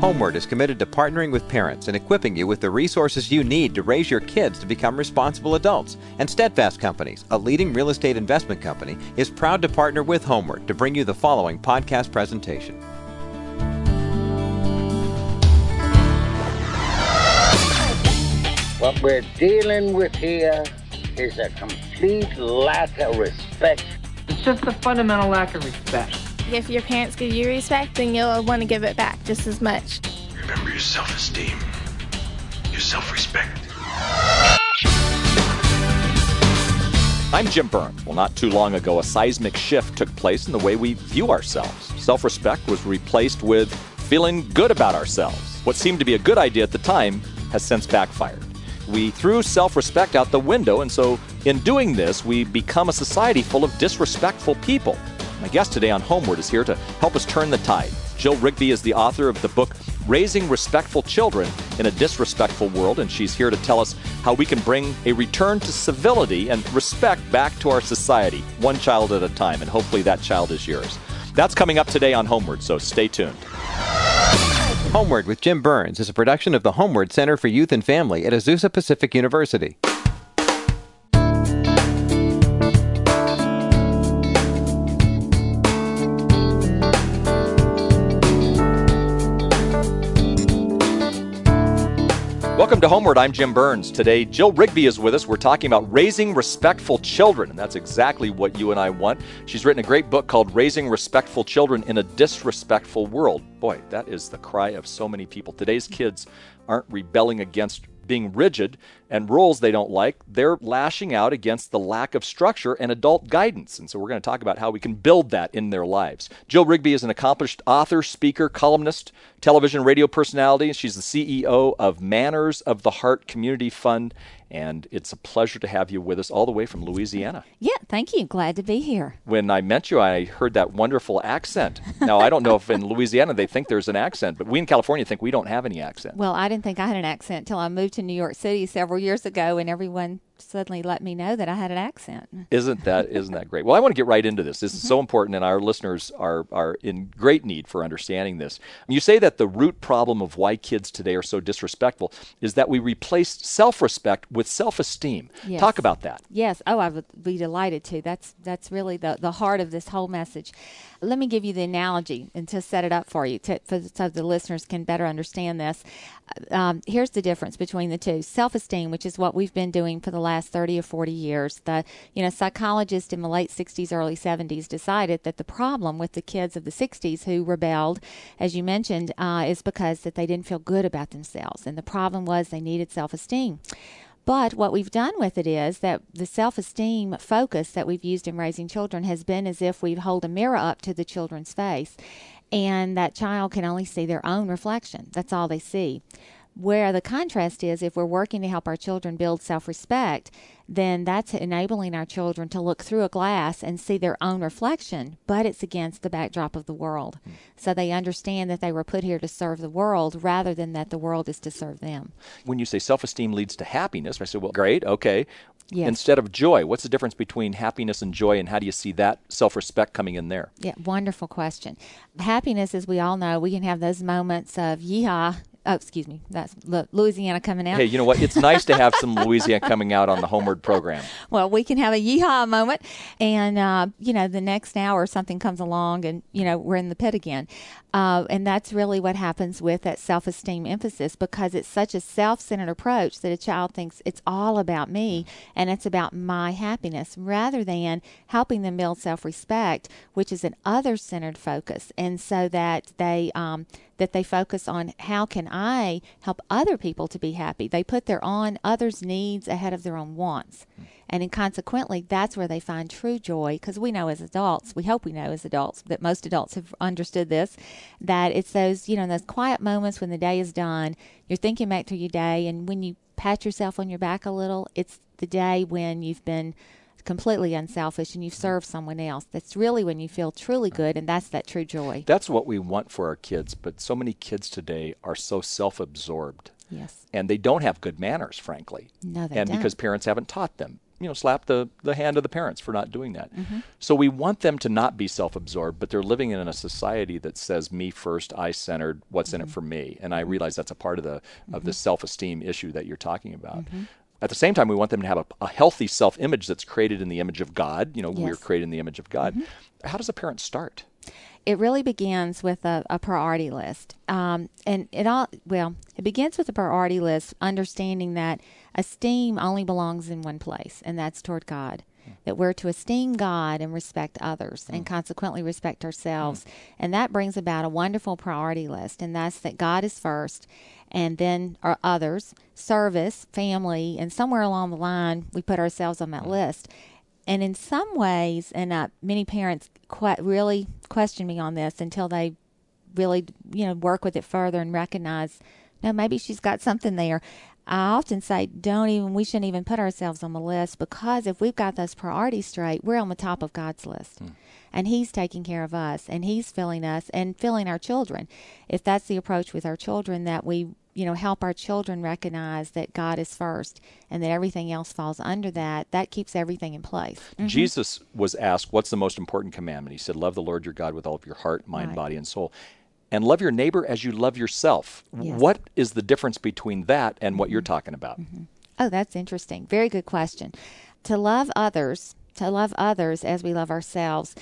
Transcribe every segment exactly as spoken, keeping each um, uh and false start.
Homeward is committed to partnering with parents and equipping you with the resources you need to raise your kids to become responsible adults. And Steadfast Companies, a leading real estate investment company, is proud to partner with Homeward to bring you the following podcast presentation. What we're dealing with here is a complete lack of respect. It's just a fundamental lack of respect. If your parents give you respect, then you'll want to give it back just as much. Remember your self-esteem, your self-respect. I'm Jim Burns. Well, not too long ago, a seismic shift took place in the way we view ourselves. Self-respect was replaced with feeling good about ourselves. What seemed to be a good idea at the time has since backfired. We threw self-respect out the window, and so in doing this, we become a society full of disrespectful people. My guest today on Homeward is here to help us turn the tide. Jill Rigby is the author of the book, Raising Respectful Children in a Disrespectful World, and she's here to tell us how we can bring a return to civility and respect back to our society, one child at a time, and hopefully that child is yours. That's coming up today on Homeward, so stay tuned. Homeward with Jim Burns is a production of the Homeward Center for Youth and Family at Azusa Pacific University. Welcome to Homeward. I'm Jim Burns. Today, Jill Rigby is with us. We're talking about raising respectful children, and that's exactly what you and I want. She's written a great book called Raising Respectful Children in a Disrespectful World. Boy, that is the cry of so many people. Today's kids aren't rebelling against being rigid and rules they don't like. They're lashing out against the lack of structure and adult guidance, and so we're going to talk about how we can build that in their lives. Jill Rigby is an accomplished author, speaker, columnist, television, radio personality. She's the C E O of Manners of the Heart Community Fund, and it's a pleasure to have you with us all the way from Louisiana. Yeah, thank you. Glad to be here. When I met you, I heard that wonderful accent. Now, I don't know if in Louisiana they think there's an accent, but we in California think we don't have any accent. Well, I didn't think I had an accent until I moved to New York City several years ago, and everyone suddenly let me know that I had an accent. Isn't that isn't that great? Well, I want to get right into this. This is so important, and our listeners are are in great need for understanding this. You say that the root problem of why kids today are so disrespectful is that we replaced self-respect with self-esteem. Yes. Talk about that. Yes. Oh, I would be delighted to. That's that's really the, the heart of this whole message. Let me give you the analogy and to set it up for you to, for, so the listeners can better understand this. Um, here's the difference between the two. Self-esteem, which is what we've been doing for the last thirty or forty years. The, you know, psychologists in the late sixties, early seventies decided that the problem with the kids of the sixties who rebelled, as you mentioned, uh, is because that they didn't feel good about themselves. And the problem was they needed self-esteem. But what we've done with it is that the self-esteem focus that we've used in raising children has been as if we hold a mirror up to the children's face, and that child can only see their own reflection. That's all they see. Where the contrast is, if we're working to help our children build self-respect, then that's enabling our children to look through a glass and see their own reflection, but it's against the backdrop of the world. Mm. So they understand that they were put here to serve the world rather than that the world is to serve them. When you say self-esteem leads to happiness, I say, well, great, okay. Yes. Instead of joy, what's the difference between happiness and joy, and how do you see that self-respect coming in there? Yeah, wonderful question. Happiness, as we all know, we can have those moments of yeehaw. Oh, excuse me. That's Louisiana coming out. Hey, you know what? It's nice to have some Louisiana coming out on the Homeward program. Well, we can have a yeehaw moment. And, uh, you know, the next hour something comes along and, you know, we're in the pit again. Uh, and that's really what happens with that self-esteem emphasis, because it's such a self-centered approach that a child thinks it's all about me and it's about my happiness rather than helping them build self-respect, which is an other-centered focus. And so that they... Um, that they focus on how can I help other people to be happy. They put their own others' needs ahead of their own wants. And then consequently, that's where they find true joy, because we know as adults, we hope we know as adults, that most adults have understood this, that it's those, you know, those quiet moments when the day is done, you're thinking back to your day, and when you pat yourself on your back a little, it's the day when you've been completely unselfish and you serve someone else. That's really when you feel truly good, and that's that true joy. That's what we want for our kids, but so many kids today are so self-absorbed. Yes. And they don't have good manners, frankly. No, they don't. And because parents haven't taught them. you know, slap the, the hand of the parents for not doing that. Mm-hmm. So we want them to not be self-absorbed, but they're living in a society that says me first, I centered, what's mm-hmm. in it for me. And I realize that's a part of the, mm-hmm. of the self-esteem issue that you're talking about. Mm-hmm. At the same time, we want them to have a, a healthy self-image that's created in the image of God. You know, yes. we're created in the image of God. Mm-hmm. How does a parent start? It really begins with a, a priority list. Um, and it all, well, it begins with a priority list, understanding that esteem only belongs in one place, and that's toward God. That we're to esteem God and respect others, and consequently respect ourselves. And that brings about a wonderful priority list, and that's that God is first, and then our others, service, family, and somewhere along the line, we put ourselves on that list. And in some ways, and uh, many parents qu- really question me on this until they really, you know, work with it further and recognize, no, maybe she's got something there. I often say, don't even, we shouldn't even put ourselves on the list, because if we've got those priorities straight, we're on the top of God's list. Mm. And He's taking care of us, and He's filling us and filling our children. If that's the approach with our children, that we, you know, help our children recognize that God is first and that everything else falls under that, that keeps everything in place. Mm-hmm. Jesus was asked, what's the most important commandment? He said, love the Lord your God with all of your heart, mind, right. body, and soul. And love your neighbor as you love yourself. Yes. What is the difference between that and what mm-hmm. you're talking about? Mm-hmm. Oh, that's interesting. Very good question. To love others, to love others as we love ourselves,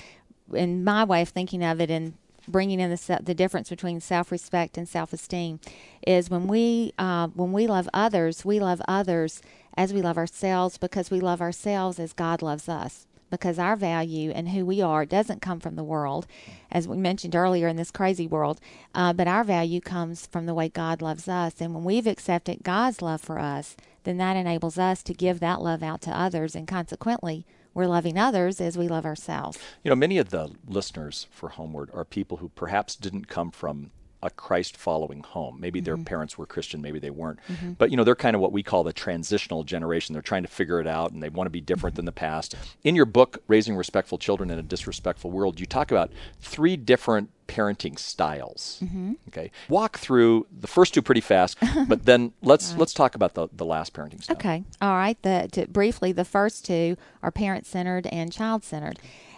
in my way of thinking of it, in bringing in the the difference between self-respect and self-esteem, is when we uh, when we love others, we love others as we love ourselves, because we love ourselves as God loves us. Because our value and who we are doesn't come from the world, as we mentioned earlier, in this crazy world, uh, but our value comes from the way God loves us. And when we've accepted God's love for us, then that enables us to give that love out to others, and consequently, we're loving others as we love ourselves. You know, many of the listeners for Homeward are people who perhaps didn't come from a Christ-following home. Maybe mm-hmm. their parents were Christian, maybe they weren't. Mm-hmm. But, you know, they're kind of what we call the transitional generation. They're trying to figure it out, and they want to be different mm-hmm. than the past. In your book, Raising Respectful Children in a Disrespectful World, you talk about three different parenting styles. Mm-hmm. Okay. Walk through the first two pretty fast, but then let's right. let's talk about the, the last parenting style. Okay. All right. The, to, briefly, the first two are parent-centered and child-centered.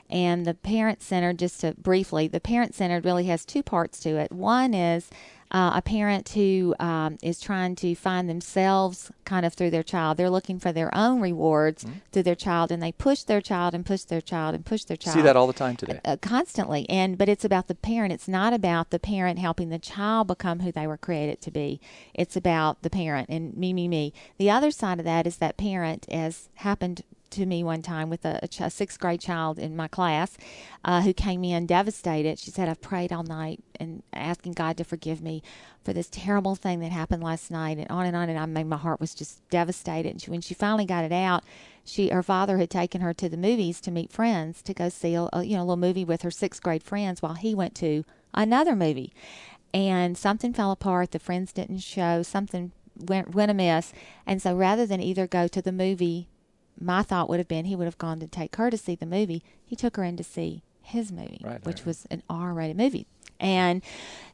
And the parent-centered, just to briefly, the parent-centered really has two parts to it. One is uh, a parent who um, is trying to find themselves kind of through their child. They're looking for their own rewards mm-hmm. through their child, and they push their child and push their child and push their child. See that all the time today. Uh, constantly. And but it's about the parent. It's not about the parent helping the child become who they were created to be. It's about the parent and me, me, me. The other side of that is that parent, as happened to me one time with a, a, ch- a sixth grade child in my class uh, who came in devastated. She said, I've prayed all night and asking God to forgive me for this terrible thing that happened last night, and on and on. And I mean, my heart was just devastated. And she, when she finally got it out, she, her father had taken her to the movies to meet friends, to go see a, a you know, a little movie with her sixth grade friends, while he went to another movie. And something fell apart. The friends didn't show. Something went, went amiss. And so rather than either go to the movie, my thought would have been he would have gone to take her to see the movie. He took her in to see his movie, right, which was an R-rated movie. And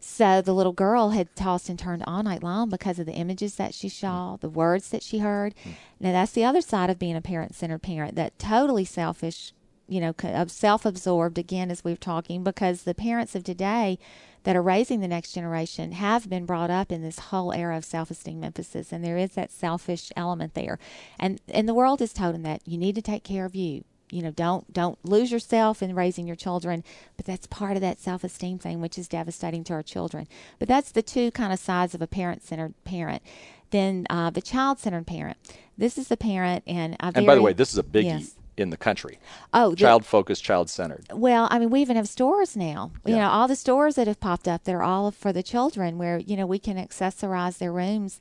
so the little girl had tossed and turned all night long because of the images that she saw, mm. the words that she heard. Mm. Now, that's the other side of being a parent-centered parent, that totally selfish, you know, self-absorbed, again, as we were talking, because the parents of today that are raising the next generation have been brought up in this whole era of self-esteem emphasis, and there is that selfish element there. And and the world has told them that you need to take care of you. You know, don't don't lose yourself in raising your children, but that's part of that self-esteem thing, which is devastating to our children. But that's the two kind of sides of a parent-centered parent. Then uh, the child-centered parent. This is the parent, and I. And by the way, this is a biggie. Yes. In the country. Oh, child-focused, child-centered. Well, I mean, we even have stores now. Yeah. You know, all the stores that have popped up that are all for the children, where, you know, we can accessorize their rooms,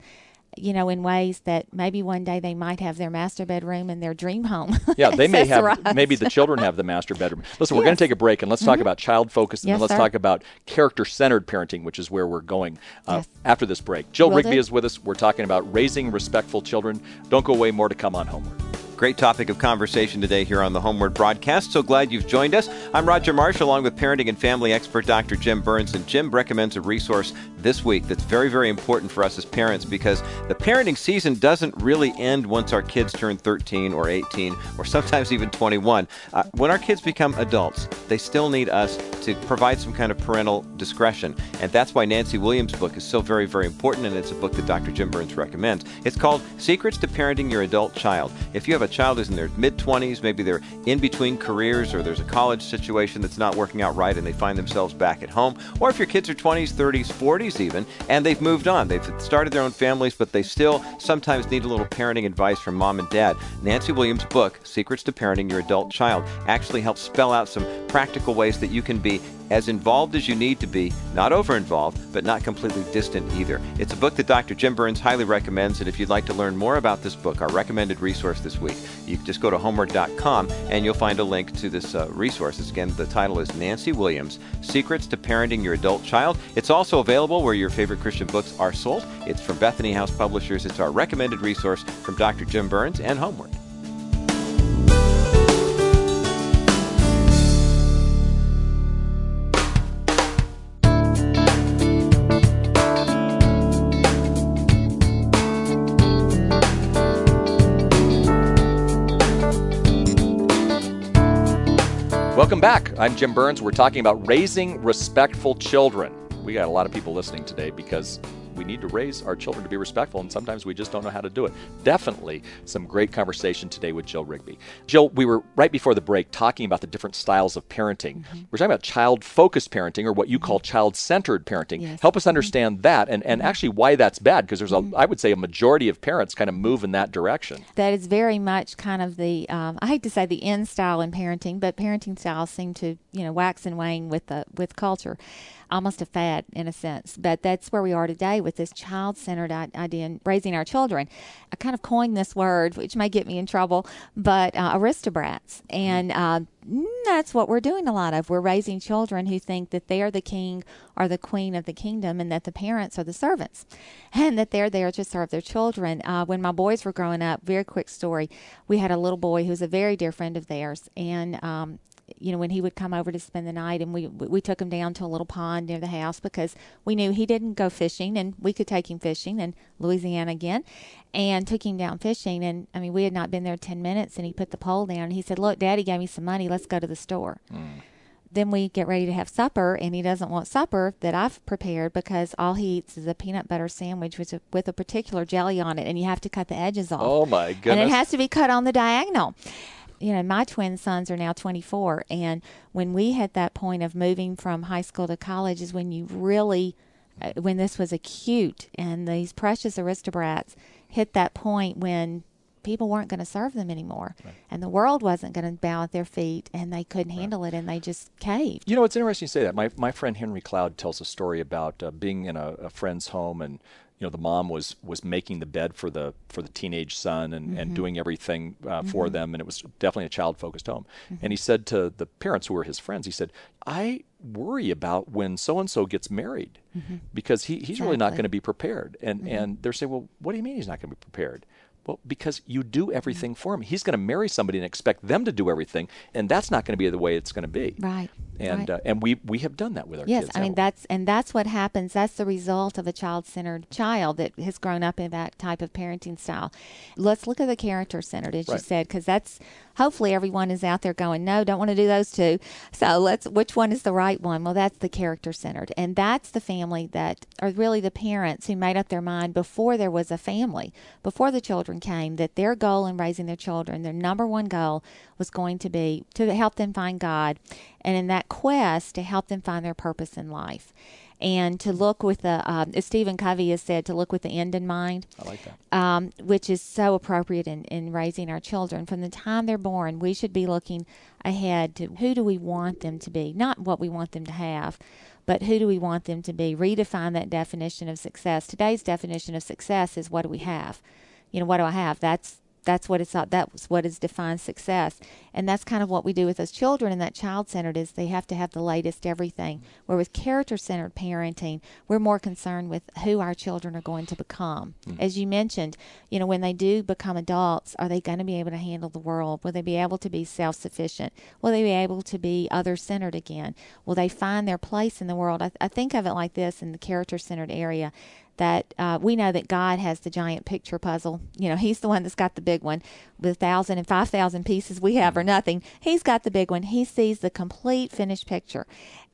you know, in ways that maybe one day they might have their master bedroom in their dream home. Yeah, they may have, maybe the children have the master bedroom. Listen, yes. we're going to take a break, and let's talk mm-hmm. about child-focused, and yes, then let's sir. talk about character-centered parenting, which is where we're going uh, yes. after this break. Jill Will Rigby do. is with us. We're talking about raising respectful children. Don't go away. More to come on Homeward. Great topic of conversation today here on the Homeward Broadcast. So glad you've joined us. I'm Roger Marsh, along with parenting and family expert Doctor Jim Burns. And Jim recommends a resource this week that's very, very important for us as parents, because the parenting season doesn't really end once our kids turn thirteen or eighteen or sometimes even twenty-one. Uh, when our kids become adults, they still need us to provide some kind of parental discretion. And that's why Nancy Williams' book is so very, very important, and it's a book that Doctor Jim Burns recommends. It's called Secrets to Parenting Your Adult Child. If you have a child who's in their mid-twenties, maybe they're in between careers, or there's a college situation that's not working out right and they find themselves back at home, or if your kids are twenties, thirties, forties even, and they've moved on, they've started their own families, but they still sometimes need a little parenting advice from mom and dad. Nancy Williams' book, Secrets to Parenting Your Adult Child, actually helps spell out some practical ways that you can be as involved as you need to be, not over-involved, but not completely distant either. It's a book that Doctor Jim Burns highly recommends, and if you'd like to learn more about this book, our recommended resource this week, you can just go to homeward dot com, and you'll find a link to this uh, resource. Again, the title is Nancy Williams, Secrets to Parenting Your Adult Child. It's also available where your favorite Christian books are sold. It's from Bethany House Publishers. It's our recommended resource from Doctor Jim Burns and Homeward. Welcome back. I'm Jim Burns. We're talking about raising respectful children. We got a lot of people listening today because we need to raise our children to be respectful, and sometimes we just don't know how to do it. Definitely some great conversation today with Jill Rigby. Jill, we were right before the break talking about the different styles of parenting. Mm-hmm. We're talking about child-focused parenting, or what you call child-centered parenting. Yes. Help us understand mm-hmm. that and, and actually why that's bad, because there's, a, mm-hmm. I would say, a majority of parents kind of move in that direction. That is very much kind of the, um, I hate to say the end style in parenting, but parenting styles seem to, you know, wax and wane with the, with culture. Almost a fad in a sense, but that's where we are today with this child-centered idea in raising our children. I kind of coined this word, which may get me in trouble, but uh, aristocrats, and uh, that's what we're doing a lot of. We're raising children who think that they are the king or the queen of the kingdom, and that the parents are the servants, and that they're there to serve their children. Uh, when my boys were growing up, very quick story, we had a little boy who was a very dear friend of theirs, and um, you know, when he would come over to spend the night, and we we took him down to a little pond near the house because we knew he didn't go fishing, and we could take him fishing in Louisiana again, and took him down fishing. And I mean, we had not been there ten minutes, and he put the pole down, and he said, "Look, Daddy gave me some money. Let's go to the store." Mm. Then we get ready to have supper, and he doesn't want supper that I've prepared, because all he eats is a peanut butter sandwich with a, with a particular jelly on it, and you have to cut the edges off. Oh, my goodness. And it has to be cut on the diagonal. You know, my twin sons are now twenty-four, and when we hit that point of moving from high school to college is when you really, uh, when this was acute, and these precious aristocrats hit that point when people weren't going to serve them anymore, right. and the world wasn't going to bow at their feet, and they couldn't right. handle it, and they just caved. You know, it's interesting you say that. My my friend Henry Cloud tells a story about uh, being in a, a friend's home, and you know, the mom was was making the bed for the for the teenage son, and, mm-hmm. and doing everything uh, mm-hmm. for them, and it was definitely a child-focused home. Mm-hmm. And he said to the parents who were his friends, he said, "I worry about when so-and-so gets married, mm-hmm. because he, he's exactly. really not going to be prepared." And mm-hmm. and they're saying, "Well, what do you mean he's not going to be prepared?" Well, because you do everything for him. He's going to marry somebody and expect them to do everything, and that's not going to be the way it's going to be. Right. And right. Uh, and we we have done that with our yes, kids. Yes, I mean, that's and that's what happens. That's the result of a child-centered child that has grown up in that type of parenting style. Let's look at the character-centered, as right. you said, because that's hopefully everyone is out there going, "No, don't want to do those two. So let's. Which one is the right one?" Well, that's the character-centered, and that's the family that are really the parents who made up their mind before there was a family, before the children came, that their goal in raising their children, their number one goal was going to be to help them find God, and in that quest to help them find their purpose in life, and to look with the, uh, as Stephen Covey has said, to look with the end in mind. I like that. Um, which is so appropriate in, in raising our children. From the time they're born, we should be looking ahead to who do we want them to be, not what we want them to have, but who do we want them to be. Redefine that definition of success. Today's definition of success is what do we have? You know, what do I have? That's that's what it's not, that's what is defined success. And that's kind of what we do with those children in that child-centered, is they have to have the latest everything. Where with character-centered parenting, we're more concerned with who our children are going to become. Mm-hmm. As you mentioned, you know, when they do become adults, are they going to be able to handle the world? Will they be able to be self-sufficient? Will they be able to be other-centered again? Will they find their place in the world? I, th I think of it like this in the character-centered area, that uh, we know that God has the giant picture puzzle. You know, he's the one that's got the big one with a thousand and five thousand pieces we have or nothing. He's got the big one. He sees the complete finished picture.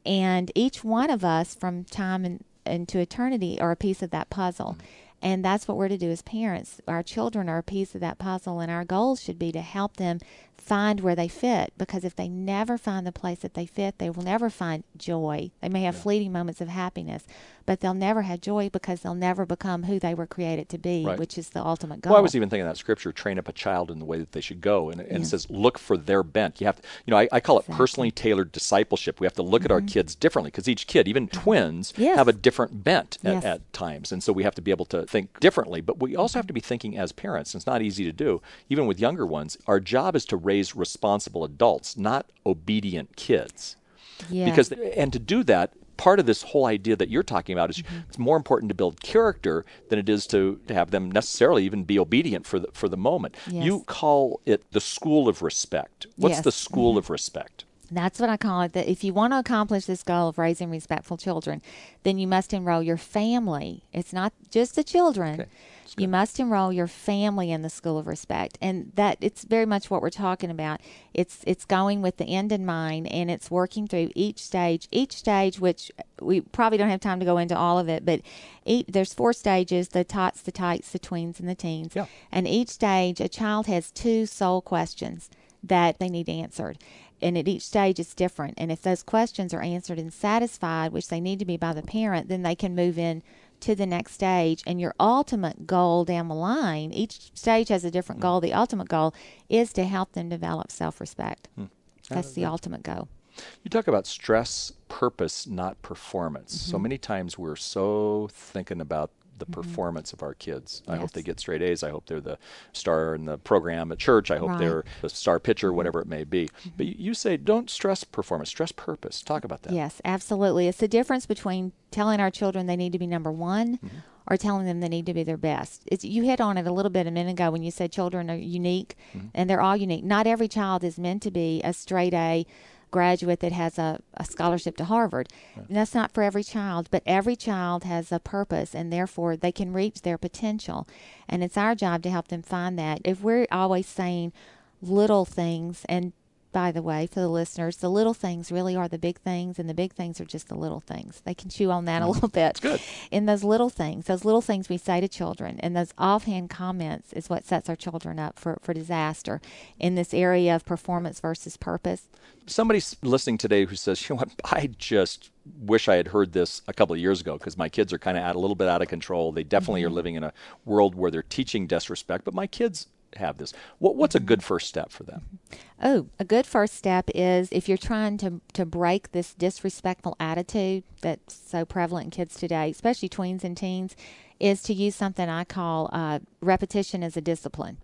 And each one of us from time in, into eternity are a piece of that puzzle. Mm-hmm. And that's what we're to do as parents. Our children are a piece of that puzzle, and our goal should be to help them find where they fit, because if they never find the place that they fit, they will never find joy. They may have yeah. fleeting moments of happiness, but they'll never have joy because they'll never become who they were created to be, right. which is the ultimate goal. Well, I was even thinking that scripture, train up a child in the way that they should go, and, and yeah. it says, look for their bent. You have to, you know, I, I call exactly. it personally tailored discipleship. We have to look mm-hmm. at our kids differently, because each kid, even twins, yes. have a different bent at, yes. at times, and so we have to be able to think differently. But we also have to be thinking as parents, and it's not easy to do, even with younger ones. Our job is to raise responsible adults, not obedient kids. Yeah. Because, and to do that, part of this whole idea that you're talking about is mm-hmm. it's more important to build character than it is to, to have them necessarily even be obedient for the, for the moment. Yes. You call it the school of respect. What's yes. the school mm-hmm. of respect? That's what I call it, that if you want to accomplish this goal of raising respectful children, then you must enroll your family. It's not just the children. Okay. You must enroll your family in the school of respect. And that it's very much what we're talking about. It's it's going with the end in mind, and it's working through each stage, each stage, which we probably don't have time to go into all of it, but each, there's four stages, the tots, the tights, the tweens, and the teens. Yeah. And each stage, a child has two sole questions that they need answered. And at each stage, it's different. And if those questions are answered and satisfied, which they need to be by the parent, then they can move in to the next stage. And your ultimate goal down the line, each stage has a different mm. goal. The ultimate goal is to help them develop self-respect. Mm. That's the ultimate goal. You talk about stress, purpose, not performance. Mm-hmm. So many times we're so thinking about the mm-hmm. performance of our kids. Yes. I hope they get straight A's. I hope they're the star in the program at church. I hope right. they're the star pitcher, whatever it may be. Mm-hmm. But you say don't stress performance, stress purpose. Talk about that. Yes, absolutely. It's the difference between telling our children they need to be number one mm-hmm. or telling them they need to be their best. It's, you hit on it a little bit a minute ago when you said children are unique, mm-hmm. and they're all unique. Not every child is meant to be a straight A graduate that has a, a scholarship to Harvard. Right. And that's not for every child, but every child has a purpose, and therefore they can reach their potential. And it's our job to help them find that. If we're always saying little things, and by the way, for the listeners, the little things really are the big things, and the big things are just the little things. They can chew on that mm-hmm. a little bit. Good. In those little things, those little things we say to children, and those offhand comments is what sets our children up for, for disaster in this area of performance versus purpose. Somebody's listening today who says, you know what, I just wish I had heard this a couple of years ago, because my kids are kind of out, a little bit out of control. They definitely mm-hmm. are living in a world where they're teaching disrespect, but my kids have this. What, what's a good first step for them? Oh, a good first step is, if you're trying to, to break this disrespectful attitude that's so prevalent in kids today, especially tweens and teens, is to use something I call uh, repetition as a discipline.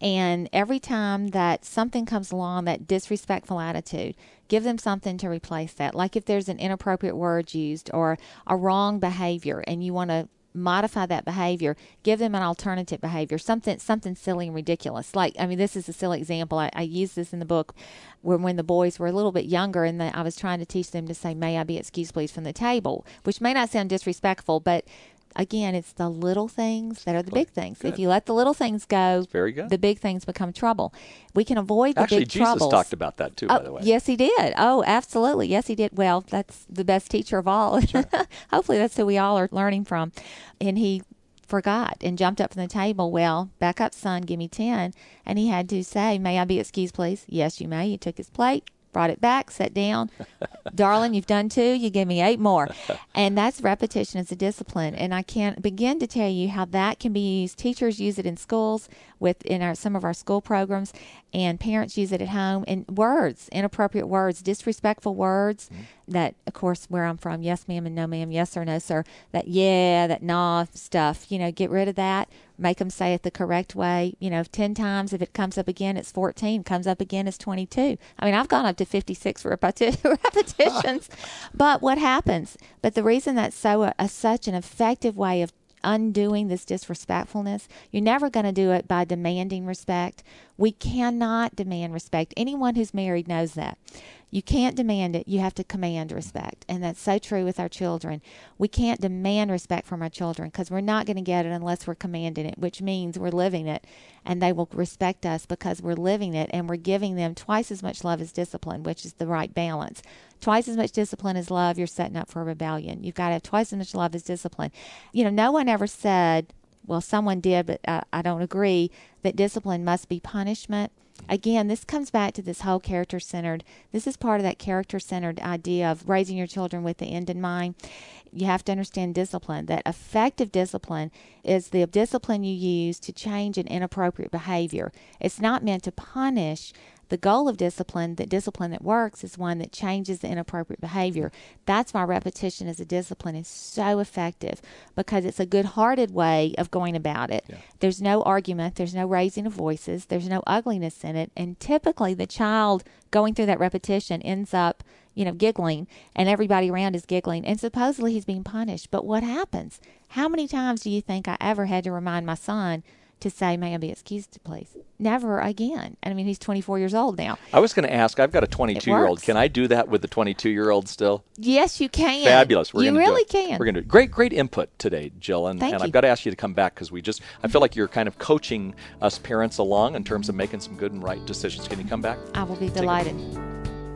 And every time that something comes along, that disrespectful attitude, give them something to replace that. Like if there's an inappropriate word used or a wrong behavior and you want to modify that behavior, give them an alternative behavior, something something silly and ridiculous. Like, I mean, this is a silly example. I, I use this in the book when, when the boys were a little bit younger, and the, I was trying to teach them to say, may I be excused, please, from the table, which may not sound disrespectful, but again, it's the little things that are the big things. Good. If you let the little things go, very good. The big things become trouble. We can avoid the Actually, big Jesus troubles. Actually, Jesus talked about that too, oh, by the way. Yes, he did. Oh, absolutely. Yes, he did. Well, that's the best teacher of all. Sure. Hopefully, that's who we all are learning from. And he forgot and jumped up from the table. Well, back up, son, give me ten. And he had to say, may I be excused, please? Yes, you may. He took his plate, brought it back, sat down. Darling, you've done two. You give me eight more. And that's repetition as a discipline. And I can't begin to tell you how that can be used. Teachers use it in schools, with in our, some of our school programs, and parents use it at home. And words, inappropriate words, disrespectful words, mm-hmm. that, of course, where I'm from, yes, ma'am, and no, ma'am, yes or no, sir, that yeah, that nah stuff, you know, get rid of that, make them say it the correct way, you know, ten times. If it comes up again, it's fourteen, comes up again, it's twenty-two. I mean, I've gone up to fifty-six repeti- repetitions, but what happens? But the reason that's so a, a, such an effective way of undoing this disrespectfulness, you're never going to do it by demanding respect. We cannot demand respect. Anyone who's married knows that. You can't demand it. You have to command respect. And that's so true with our children. We can't demand respect from our children because we're not going to get it unless we're commanding it, which means we're living it. And they will respect us because we're living it and we're giving them twice as much love as discipline, which is the right balance. Twice as much discipline as love, you're setting up for a rebellion. You've got to have twice as much love as discipline. You know, no one ever said, well, someone did, but I, I don't agree, that discipline must be punishment. Again, this comes back to this whole character-centered. This is part of that character-centered idea of raising your children with the end in mind. You have to understand discipline, that effective discipline is the discipline you use to change an inappropriate behavior. It's not meant to punish. The goal of discipline, the discipline that works, is one that changes the inappropriate behavior. That's why repetition as a discipline is so effective, because it's a good-hearted way of going about it. Yeah. There's no argument. There's no raising of voices. There's no ugliness in it. And typically the child going through that repetition ends up, you know, giggling, and everybody around is giggling. And supposedly he's being punished. But what happens? How many times do you think I ever had to remind my son to say, may I be excused, please? Never again. I mean, he's twenty-four years old now. I was going to ask, I've got a twenty-two-year-old. Can I do that with the twenty-two-year-old still? Yes, you can. Fabulous. We're you gonna really do it. can. We're going to great, great input today, Jill. And, Thank and you. I've got to ask you to come back because we just, I feel like you're kind of coaching us parents along in terms of making some good and right decisions. Can you come back? I will be Take delighted. It.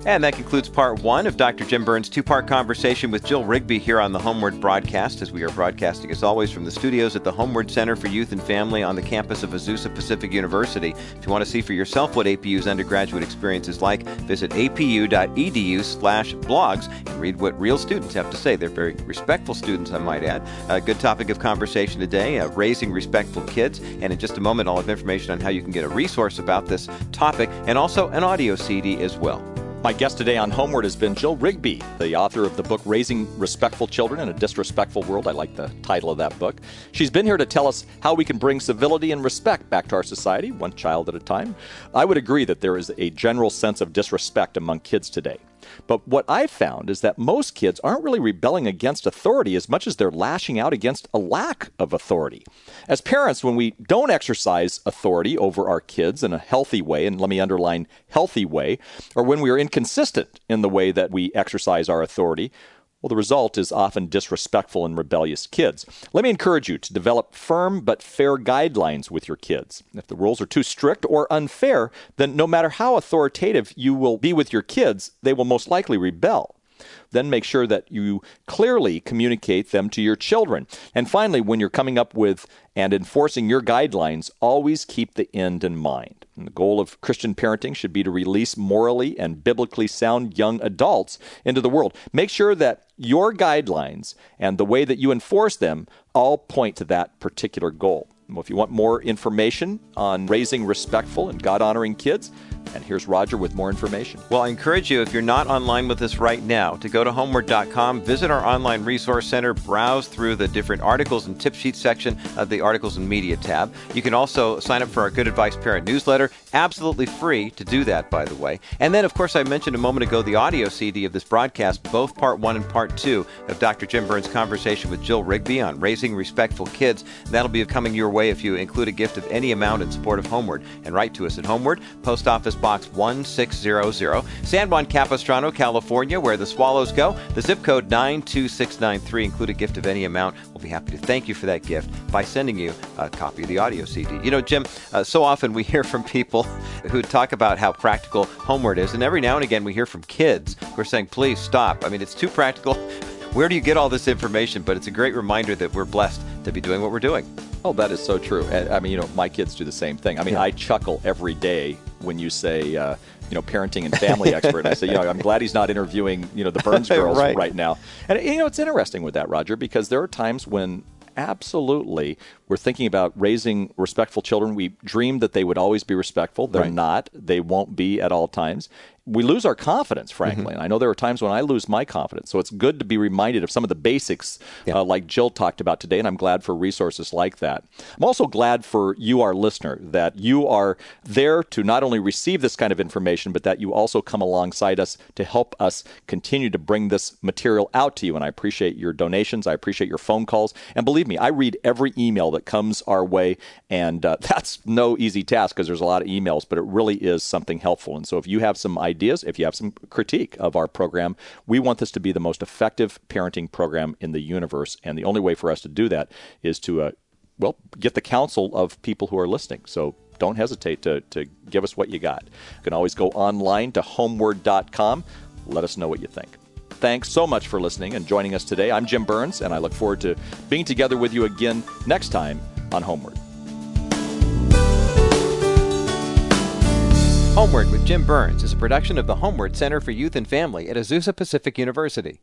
And that concludes part one of Doctor Jim Byrne's two-part conversation with Jill Rigby here on the Homeward Broadcast, as we are broadcasting, as always, from the studios at the Homeward Center for Youth and Family on the campus of Azusa Pacific University. If you want to see for yourself what A P U's undergraduate experience is like, visit apu.edu slash blogs and read what real students have to say. They're very respectful students, I might add. A good topic of conversation today, uh, raising respectful kids. And in just a moment, I'll have information on how you can get a resource about this topic and also an audio C D as well. My guest today on Homeward has been Jill Rigby, the author of the book Raising Respectful Children in a Disrespectful World. I like the title of that book. She's been here to tell us how we can bring civility and respect back to our society, one child at a time. I would agree that there is a general sense of disrespect among kids today. But what I've found is that most kids aren't really rebelling against authority as much as they're lashing out against a lack of authority. As parents, when we don't exercise authority over our kids in a healthy way, and let me underline healthy way, or when we are inconsistent in the way that we exercise our authority, well, the result is often disrespectful and rebellious kids. Let me encourage you to develop firm but fair guidelines with your kids. If the rules are too strict or unfair, then no matter how authoritative you will be with your kids, they will most likely rebel. Then make sure that you clearly communicate them to your children. And finally, when you're coming up with and enforcing your guidelines, always keep the end in mind. And the goal of Christian parenting should be to release morally and biblically sound young adults into the world. Make sure that your guidelines and the way that you enforce them all point to that particular goal. Well, if you want more information on raising respectful and God-honoring kids, and here's Roger with more information. Well, I encourage you, if you're not online with us right now, to go to homeward dot com, visit our online resource center, browse through the different articles and tip sheet section of the articles and media tab. You can also sign up for our Good Advice Parent newsletter, absolutely free to do that, by the way. And then, of course, I mentioned a moment ago the audio C D of this broadcast, both part one and part two of Doctor Jim Byrne's conversation with Jill Rigby on raising respectful kids. That'll be coming your way if you include a gift of any amount in support of Homeward. And write to us at Homeward, Post Office Box one six zero zero, San Juan Capistrano, California, where the swallows go. The zip code nine two six nine three. Include a gift of any amount. We'll be happy to thank you for that gift by sending you a copy of the audio C D. You know, Jim, uh, so often we hear from people who talk about how practical Homeward is, and every now and again we hear from kids who are saying, please stop. I mean, it's too practical. Where do you get all this information? But it's a great reminder that we're blessed to be doing what we're doing. Oh, that is so true. I mean, you know, my kids do the same thing. I mean, yeah. I chuckle every day when you say, uh, you know, parenting and family expert. I say, you know, I'm glad he's not interviewing, you know, the Burns girls right. right now. And, you know, it's interesting with that, Roger, because there are times when absolutely We're thinking about raising respectful children. We dreamed that they would always be respectful. They're right. not. They won't be at all times. We lose our confidence, frankly. Mm-hmm. And I know there are times when I lose my confidence. So it's good to be reminded of some of the basics, yeah. uh, like Jill talked about today, and I'm glad for resources like that. I'm also glad for you, our listener, that you are there to not only receive this kind of information, but that you also come alongside us to help us continue to bring this material out to you. And I appreciate your donations. I appreciate your phone calls. And believe me, I read every email that comes our way, and uh, that's no easy task because there's a lot of emails, but it really is something helpful. And so if you have some ideas, Ideas, if you have some critique of our program, we want this to be the most effective parenting program in the universe. And the only way for us to do that is to, uh, well, get the counsel of people who are listening. So don't hesitate to, to give us what you got. You can always go online to homeword dot com. Let us know what you think. Thanks so much for listening and joining us today. I'm Jim Burns, and I look forward to being together with you again next time on Homeward. Homeward with Jim Burns is a production of the Homeward Center for Youth and Family at Azusa Pacific University.